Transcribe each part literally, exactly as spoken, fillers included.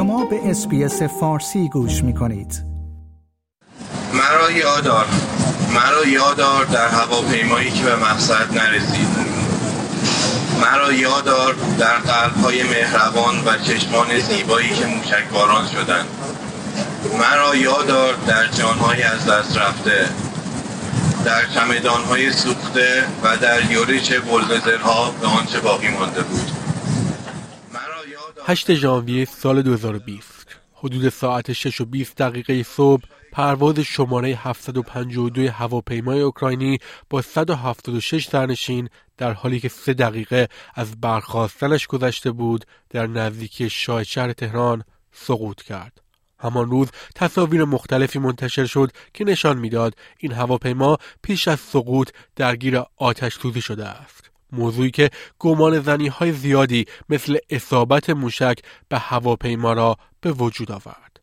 شما به اسپیس فارسی گوش می‌کنید. مرا یادار، مرا یادار در هواپیمایی که به مقصد نرسید. مرا یادار در قلب‌های مهربان و چشمان زیبایی که موشکباران شدند. مرا یادار در جان‌های از دست رفته، در چمدان‌های سوخته و در یورش بلدوزرها به آنچه باقی مانده بود. هشت ژانویه سال دو هزار و بیست، حدود ساعت شش و بیست دقیقه صبح، پرواز شماره هفتصد و پنجاه و دو هواپیمای اوکراینی با صد و هفتاد و شش سرنشین در حالی که سه دقیقه از برخاستنش گذشته بود، در نزدیکی شاه شهر تهران سقوط کرد. همان روز تصاویر مختلفی منتشر شد که نشان می‌داد این هواپیما پیش از سقوط درگیر آتش‌سوزی شده است. موضوعی که گمان زنی‌های زیادی مثل اصابت موشک به هواپیما را به وجود آورد.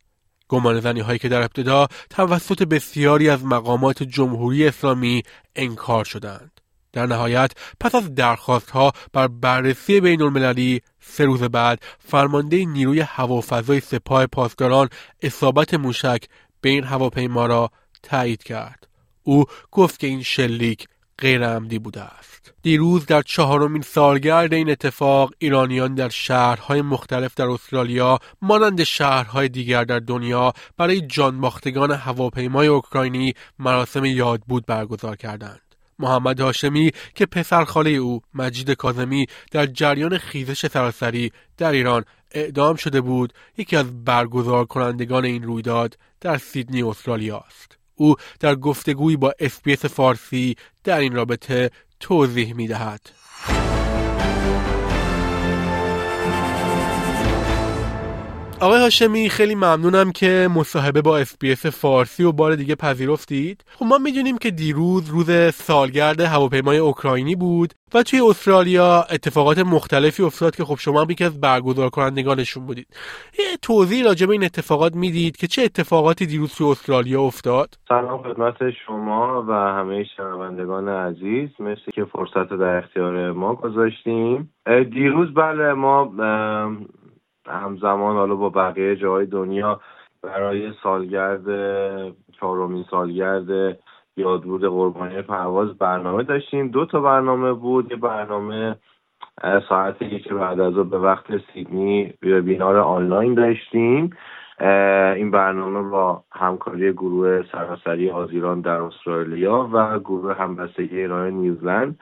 گمان زنی‌هایی که در ابتدا توسط بسیاری از مقامات جمهوری اسلامی انکار شدند. در نهایت پس از درخواست‌ها بر بررسی بین‌المللی، سه روز بعد فرمانده نیروی هوافضای سپاه پاسداران اصابت موشک به این هواپیما را تایید کرد. او گفت که این شلیک غیر عمدی بوده است. دیروز در چهارمین سالگرد این اتفاق، ایرانیان در شهرهای مختلف در استرالیا مانند شهرهای دیگر در دنیا برای جانباختگان هواپیمای اوکراینی مراسم یادبود برگزار کردند. محمد هاشمی که پسر خاله او مجید کاظمی در جریان خیزش سراسری در ایران اعدام شده بود، یکی از برگزار کنندگان این رویداد در سیدنی استرالیا است. او در گفتگویی با اسپیس فارسی در این رابطه توضیح می دهد. آقای هاشمی، خیلی ممنونم که مصاحبه با اسپیس فارسی و بار دیگه پذیرفتید. خب ما میدونیم که دیروز روز سالگرد هواپیمای اوکراینی بود و توی استرالیا اتفاقات مختلفی افتاد که خب شما هم یکی از برگزار کنندگانشون بودید. یه توضیح راجع به این اتفاقات میدید که چه اتفاقاتی دیروز توی استرالیا افتاد؟ سلام خدمت شما و همه شنوندگان عزیز، مرسی که فرصت رو در اختیار ما گذاشتیم. دیروز بله ما همزمان حالا با بقیه جاهای دنیا برای سالگرد چهارمین سالگرد یادبود قربانی پرواز برنامه داشتیم. دو تا برنامه بود، یه برنامه ساعت یک بعد از ظهر به وقت سیدنی وبینار آنلاین داشتیم. این برنامه با همکاری گروه سراسری آذیران در استرالیا و گروه همبستگی ایران نیوزلند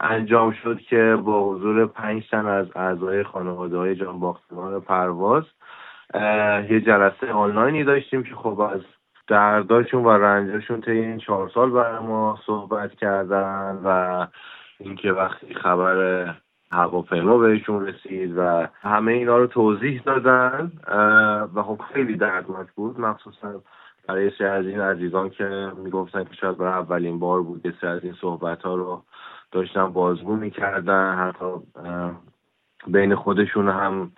انجام شد که با حضور پنج تن از اعضای خانواده‌های جانباختگان پرواز یه جلسه آنلاینی داشتیم که خب از درداشون و رنجاشون طی این چهار سال برای ما صحبت کردن و اینکه وقتی خبر هواپیما بهشون رسید و همه اینا رو توضیح دادن و خب خیلی دردناک بود، مخصوصا برای یه سری از این عزیزان که میگفتن که شاید برای اولین بار بود. یه سری از این صحبت ها رو داشتن بازگو میکردن، حتی بین خودشون هم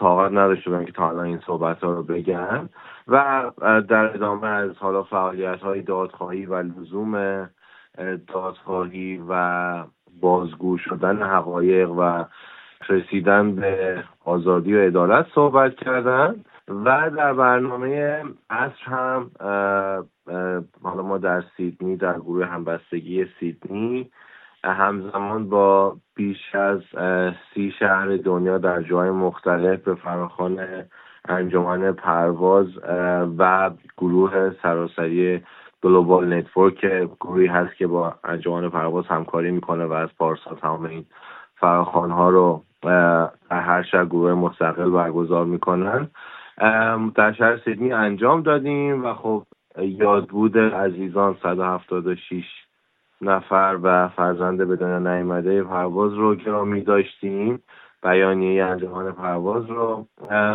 طاقت نداشته بودن که تا الان این صحبت ها رو بگن و در ادامه از حالا فعالیت های دادخواهی و لزوم دادخواهی و بازگو شدن حقایق و رسیدن به آزادی و عدالت صحبت کردن و در برنامه عصر هم حالا ما در سیدنی در گروه همبستگی سیدنی همزمان با بیش از سی شهر دنیا در جای مختلف به فراخوان انجمن پرواز و گروه سراسری گلوبال نتورک که گروهی هست که با انجمن پرواز همکاری میکنه و از پارسال تمام این فراخوان‌ها رو هر شهر گروه مستقل برگزار میکنن در شهر سیدنی انجام دادیم و خب یادبود عزیزان صد و هفتاد و شش نفر و فرزند به دنیا نیامده پرواز رو گرامی داشتیم، بیانیه انجمن پرواز رو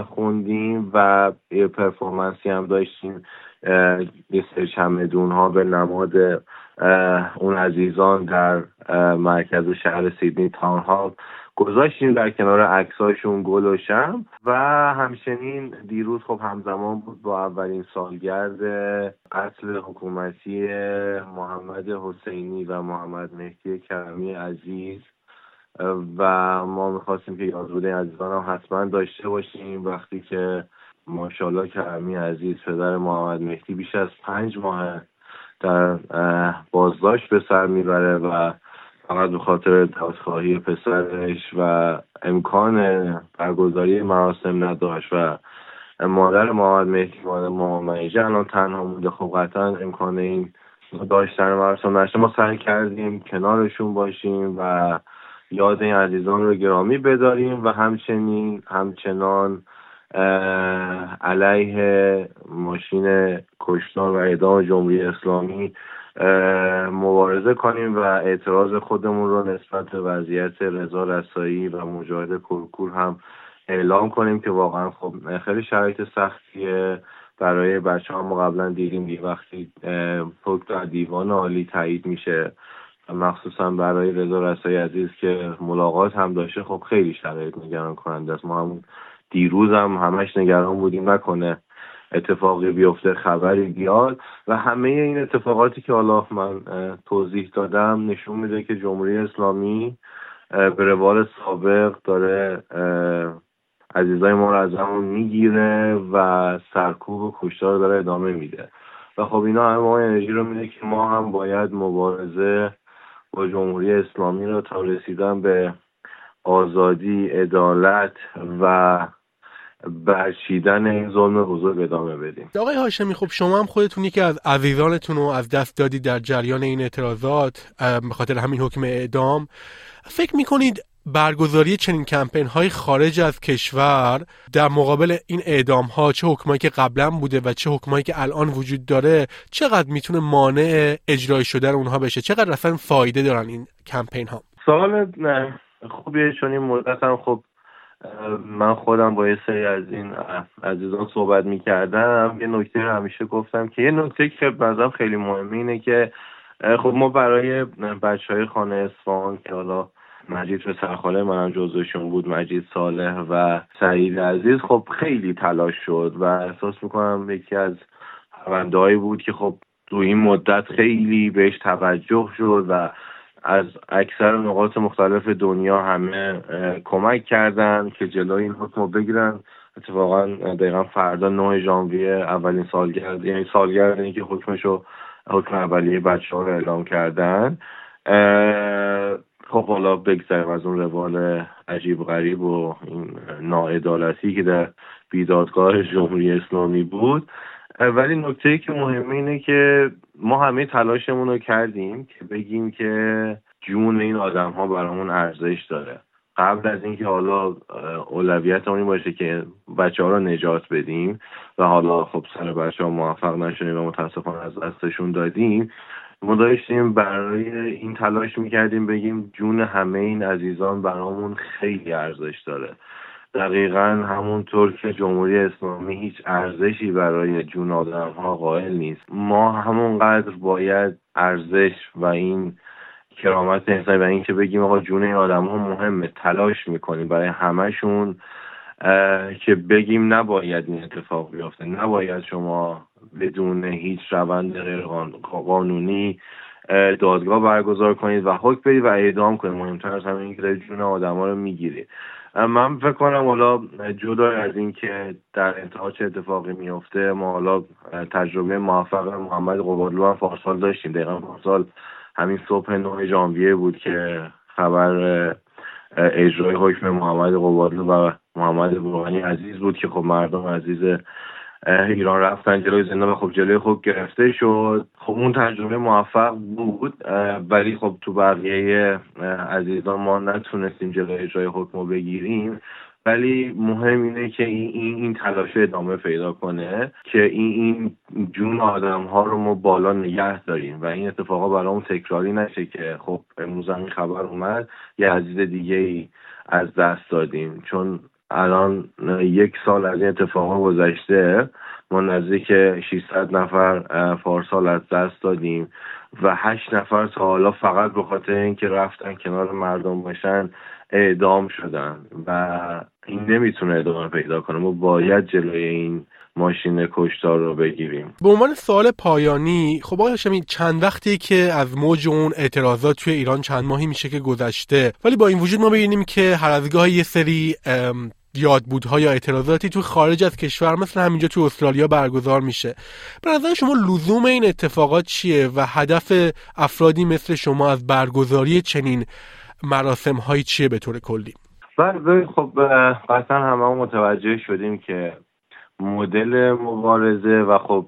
خوندیم و یه پرفورمنسی هم داشتیم، یه سری چمدون ها به نماد اون عزیزان در مرکز شهر سیدنی تاون هال گذاشتیم در کنار عکساشون گل و شمع و همچنین دیروز خب همزمان بود با اولین سالگرد قتل حکومتی محمد حسینی و محمد مهدی کرمی عزیز و ما میخواستیم که یادبود این عزیزان هم حتما داشته باشیم. وقتی که ماشاءالله کرمی عزیز پدر محمد مهدی بیش از پنج ماه در بازداشت به سر میبره و فقط به خاطر دادخواهی پسرش و امکان برگزاری مراسم نداشت و مادر محمد مهدی مادر محمدی الان تنها مونده، خب قطعا امکان این داشتن مراسم نشد. ما سعی کردیم کنارشون باشیم و یاد این عزیزان رو گرامی بداریم و همچنین همچنان علیه ماشین کشتار و اعدام جمهوری اسلامی مبارزه کنیم و اعتراض خودمون رو نسبت به وضعیت رضا رسایی و مجاهد کردکور هم اعلام کنیم که واقعا خب خیلی شرایط سختیه برای بچه ها. ما قبلا دیدیم دیگه وقتی پروتکل دیوان عالی تایید میشه مخصوصا برای رضا رسایی عزیز که ملاقات هم داشته، خب خیلی شرایط نگران کننده است. ما همون دیروز هم همش نگران بودیم نکنه اتفاقی بیفته، خبری بیاد و همه این اتفاقاتی که حالا من توضیح دادم نشون میده که جمهوری اسلامی به روال سابق داره عزیزای ما رو از همون میگیره و سرکوب و کشتار رو داره ادامه میده و خب اینا همه ما انرژی رو میده که ما هم باید مبارزه با جمهوری اسلامی رو تا رسیدن به آزادی، عدالت و برچیدن این ظلم بزرگ ادامه بدیم. آقای هاشمی، خب شما هم خودتون یکی از عزیزانتون رو از دست دادید در جریان این اعتراضات به خاطر همین حکم اعدام. فکر میکنید برگزاری چنین کمپین های خارج از کشور در مقابل این اعدام ها، چه حکمایی که قبلا بوده و چه حکمایی که الان وجود داره، چقدر میتونه مانع اجرای شدن اونها بشه؟ چقدر اصلا فایده دارن این کمپین ها؟ سوال خوبیه، چون این مدت هم خب من خودم با یه سری از این عزیزان صحبت میکردم. یه نکته رو همیشه گفتم که یه نکته که بازم خیلی مهمه اینه که خب ما برای بچهای خانه اصفهان که حالا مجید و سرخاله منم جزوشون بود، مجید صالح و سعید عزیز، خب خیلی تلاش شد و احساس میکنم یکی از پرونده‌هایی بود که خب تو این مدت خیلی بهش توجه شد و از اکثر نقاط مختلف دنیا همه کمک کردن که جلوی این حکم رو بگیرن. اتفاقا دقیقا فردا نه ژانویه اولین سالگرد، یعنی سالگرد اینکه حکمشو حکم اولیه بچه‌ها رو اعلام کردن. خب حالا بگذاریم از اون روال عجیب غریب و این ناعدالتی که در بیدادگاه جمهوری اسلامی بود، ولی نکته‌ای که مهمه اینه که ما همه تلاشمون رو کردیم که بگیم که جون این آدم‌ها برامون ارزش داره، قبل از اینکه حالا اولویتمون این باشه که بچه‌ها رو نجات بدیم و حالا خب سر بچه‌ها موفق نشدیم و متأسفانه از دستشون دادیم. ما داشتیم برای این تلاش میکردیم بگیم جون همه این عزیزان برامون خیلی ارزش داره، دقیقا همونطور که جمهوری اسلامی هیچ ارزشی برای جون آدم‌ها قائل نیست. ما همونقدر باید ارزش و این کرامت انسانی و این که بگیم آقا جون این آدم‌ها مهمه، تلاش میکنیم برای همشون که بگیم نباید این اتفاق بیفته، نباید شما بدون هیچ روند غیرقانونی دادگاه برگزار کنید و حکم بدید و اعدام کنید. مهمتر از همه این که جون آدم‌ها رو میگیرید. من فکر کنم حالا جدا از این که در انتها چه اتفاقی میفته، ما حالا تجربه موفق محمد قبادلو هم پارسال داشتیم. دقیقا پارسال همین صبح نه ژانویه بود که خبر اجرای حکم محمد قبادلو و محمد بورانی عزیز بود که خب مردم عزیز ایران رفتن جلوی زندان و خب جلوی خب گرفته شد. خب اون تجربه موفق بود، ولی خب تو بقیه عزیزان ما نتونستیم جلوی اجرای حکم رو بگیریم، ولی مهم اینه که این این تلاشه ادامه پیدا کنه که این این جون آدم ها رو ما بالا نگه داریم و این اتفاقا برامون تکراری نشه که خب امروز هم این خبر اومد یه عزیز دیگه ای از دست دادیم. چون الان یک سال از این اتفاقا گذشته، ما نزدیک ششصد نفر پارسال از دست دادیم و هشت نفر تا حالا فقط به خاطر اینکه رفتن کنار مردم باشن اعدام شدن و این نمیتونه ادامه پیدا کنه. ما باید جلوی این ماشین کشتار رو بگیریم. به عنوان سوال پایانی، خب آقای هاشمی، چند وقتی که از موج اون اعتراضات توی ایران چند ماهی میشه که گذشته، ولی با این وجود ما ببینیم که هر از گاهی یه سری یادبودها یا اعتراضاتی تو خارج از کشور مثل همینجا تو استرالیا برگزار میشه. به نظر شما لزوم این اتفاقات چیه و هدف افرادی مثل شما از برگزاری چنین مراسم هایی چیه به طور کلی؟ بله، خب قطعا همه متوجه شدیم که مدل مبارزه و خب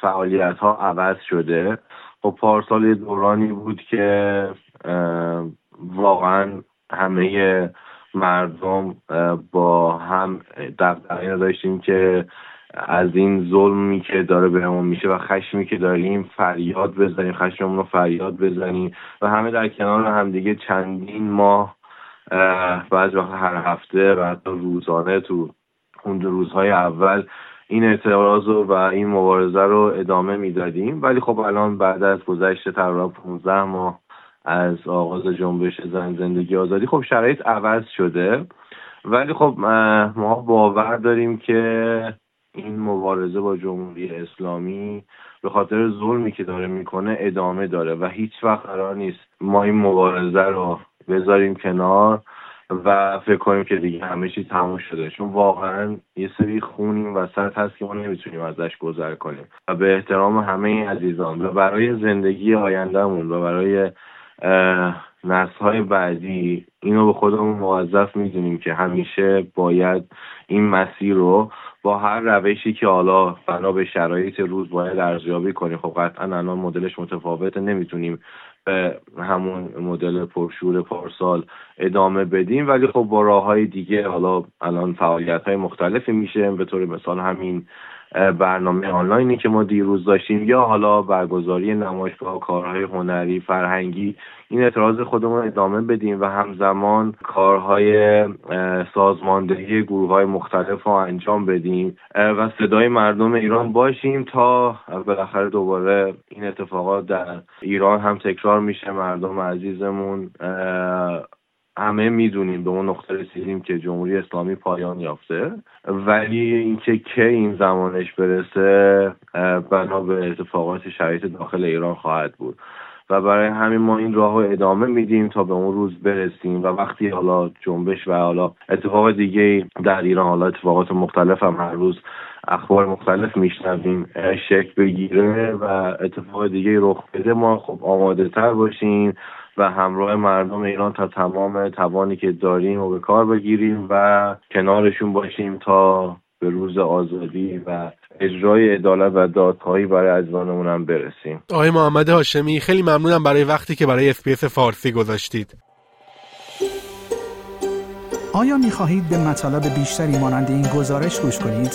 فعالیت ها عوض شده. خب پارسال دورانی بود که واقعا همه مردم با هم دغدغه داشتیم که از این ظلمی که داره بهمون میشه و خشمی که داریم فریاد بزنیم، خشممون رو فریاد بزنیم و همه در کنار همدیگه چندین ماه، بعضی وقت هر هفته و حتی روزانه، تو اون روزهای اول این اعتراض و این مبارزه رو ادامه میدادیم. ولی خب الان بعد از گذشت تقریبا پانزده ماه از آغاز جنبش زن زندگی آزادی، خب شرایط عوض شده، ولی خب ما باور داریم که این مبارزه با جمهوری اسلامی به خاطر ظلمی که داره میکنه ادامه داره و هیچ وقت قرار نیست ما این مبارزه رو بذاریم کنار و فکر کنیم که دیگه همه چی تموم شده، چون واقعا یه سری خون این وسط هست که ما نمیتونیم ازش گذر کنیم. و به احترام همه این عزیزان و برای زندگی آیندهمون و برای نسل‌های بعدی اینو به خودمون موظف میدونیم که همیشه باید این مسیر رو با هر روشی که حالا بنا به شرایط روز باید ارزیابی کنیم. خب قطعا الان مدلش متفاوته، نمیتونیم به همون مدل پرشور پارسال ادامه بدیم، ولی خب با راه‌های دیگه حالا الان فعالیت‌های مختلفی میشه، به طور مثال همین برنامه آنلاینی که ما دیروز داشتیم یا حالا برگزاری نمایشگاه، کارهای هنری، فرهنگی. این اعتراض خودمون ادامه بدیم و همزمان کارهای سازماندهی گروه‌های مختلف رو انجام بدیم و صدای مردم ایران باشیم تا بالاخره دوباره این اتفاقات در ایران هم تکرار میشه. مردم عزیزمون همه میدونیم به اون نقطه رسیدیم که جمهوری اسلامی پایان یافته، ولی اینکه که این زمانش برسه بنا به اتفاقات شرایط داخل ایران خواهد بود و برای همین ما این راهو ادامه میدیم تا به اون روز برسیم. و وقتی حالا جنبش و حالا اتفاق دیگه در ایران، حالا اتفاقات مختلف هم هر روز اخبار مختلف میشنویم، شکل بگیره و اتفاق دیگه رخ بده، ما خب آماده تر باشیم و همراه مردم ایران تا تمام توانی که داریم رو به کار بگیریم و کنارشون باشیم تا به روز آزادی و اجرای عدالت و دادخواهی برای عزیزانمون هم برسیم. آقای محمد هاشمی، خیلی ممنونم برای وقتی که برای اسپیس فارسی گذاشتید. آیا می‌خواهید به مطالب بیشتری مانند این گزارش گوش کنید؟